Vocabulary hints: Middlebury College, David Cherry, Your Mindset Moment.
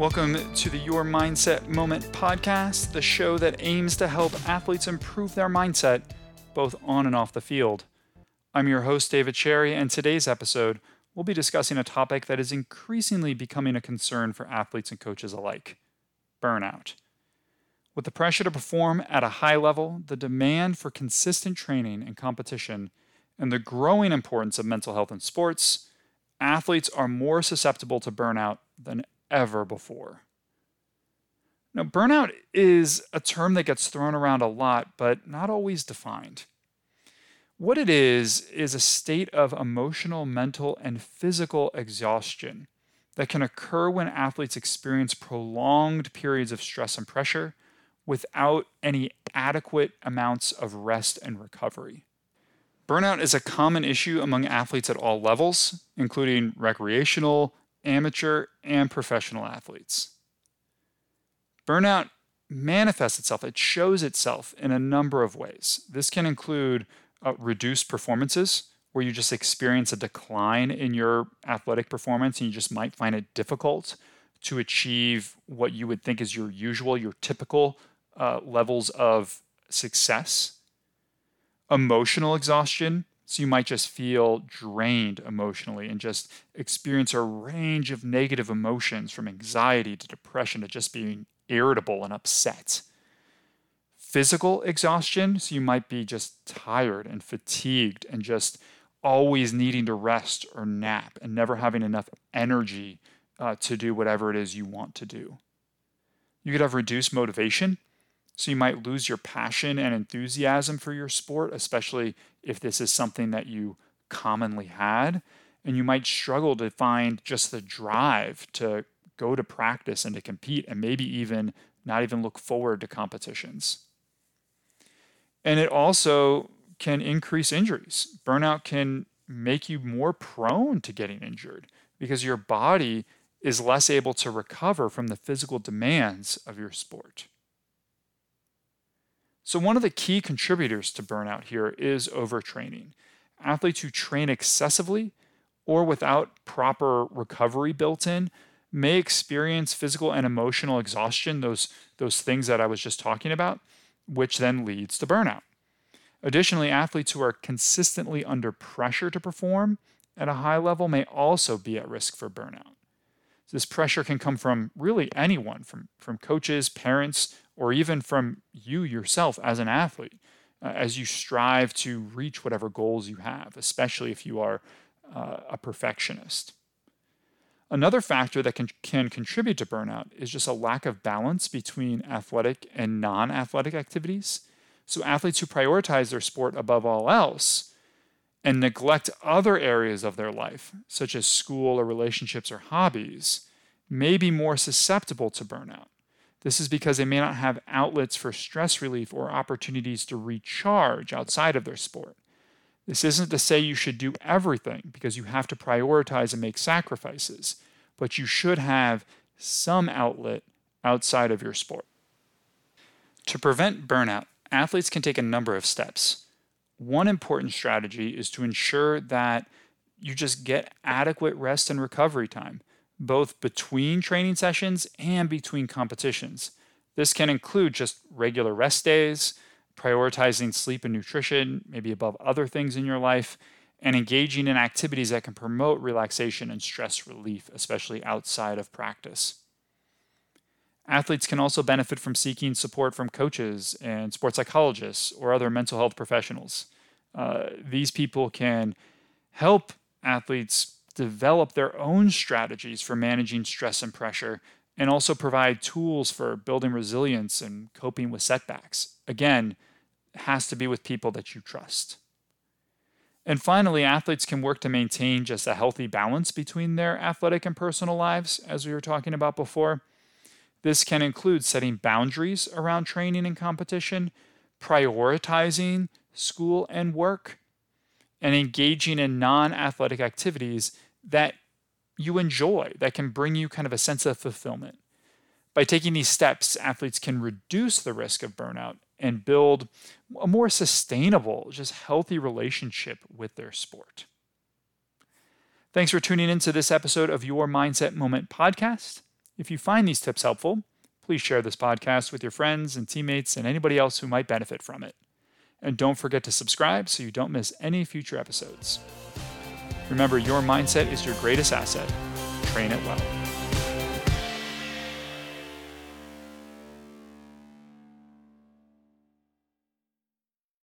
Welcome to the Your Mindset Moment podcast, the show that aims to help athletes improve their mindset, both on and off the field. I'm your host, David Cherry, and today's episode, we'll be discussing a topic that is increasingly becoming a concern for athletes and coaches alike, burnout. With the pressure to perform at a high level, the demand for consistent training and competition, and the growing importance of mental health in sports, athletes are more susceptible to burnout than ever before. Now, burnout is a term that gets thrown around a lot, but not always defined. What it is a state of emotional, mental, and physical exhaustion that can occur when athletes experience prolonged periods of stress and pressure without any adequate amounts of rest and recovery. Burnout is a common issue among athletes at all levels, including recreational, amateur, and professional athletes. Burnout manifests itself. It shows itself in a number of ways. This can include reduced performances, where you just experience a decline in your athletic performance and you just might find it difficult to achieve what you would think is your usual, your typical levels of success. Emotional exhaustion, so you might just feel drained emotionally and just experience a range of negative emotions, from anxiety to depression to just being irritable and upset. Physical exhaustion, so you might be just tired and fatigued and just always needing to rest or nap and never having enough energy to do whatever it is you want to do. You could have reduced motivation, so you might lose your passion and enthusiasm for your sport, especially if this is something that you commonly had, and you might struggle to find just the drive to go to practice and to compete, and maybe even not even look forward to competitions. And it also can increase injuries. Burnout can make you more prone to getting injured because your body is less able to recover from the physical demands of your sport. So one of the key contributors to burnout here is overtraining. Athletes who train excessively or without proper recovery built in may experience physical and emotional exhaustion, those things that I was just talking about, which then leads to burnout. Additionally, athletes who are consistently under pressure to perform at a high level may also be at risk for burnout. So this pressure can come from really anyone, from coaches, parents, or even from you yourself as an athlete, as you strive to reach whatever goals you have, especially if you are a perfectionist. Another factor that can contribute to burnout is just a lack of balance between athletic and non-athletic activities. So athletes who prioritize their sport above all else and neglect other areas of their life, such as school or relationships or hobbies, may be more susceptible to burnout. This is because they may not have outlets for stress relief or opportunities to recharge outside of their sport. This isn't to say you should do everything, because you have to prioritize and make sacrifices, but you should have some outlet outside of your sport. To prevent burnout, athletes can take a number of steps. One important strategy is to ensure that you just get adequate rest and recovery time, both between training sessions and between competitions. This can include just regular rest days, prioritizing sleep and nutrition, maybe above other things in your life, and engaging in activities that can promote relaxation and stress relief, especially outside of practice. Athletes can also benefit from seeking support from coaches and sports psychologists or other mental health professionals. These people can help athletes develop their own strategies for managing stress and pressure, and also provide tools for building resilience and coping with setbacks. Again, has to be with people that you trust. And finally, athletes can work to maintain just a healthy balance between their athletic and personal lives, as we were talking about before. This can include setting boundaries around training and competition, prioritizing school and work, and engaging in non-athletic activities that you enjoy, that can bring you kind of a sense of fulfillment. By taking these steps, athletes can reduce the risk of burnout and build a more sustainable, just healthy relationship with their sport. Thanks for tuning into this episode of Your Mindset Moment podcast. If you find these tips helpful, please share this podcast with your friends and teammates and anybody else who might benefit from it. And don't forget to subscribe so you don't miss any future episodes. Remember, your mindset is your greatest asset. Train it well.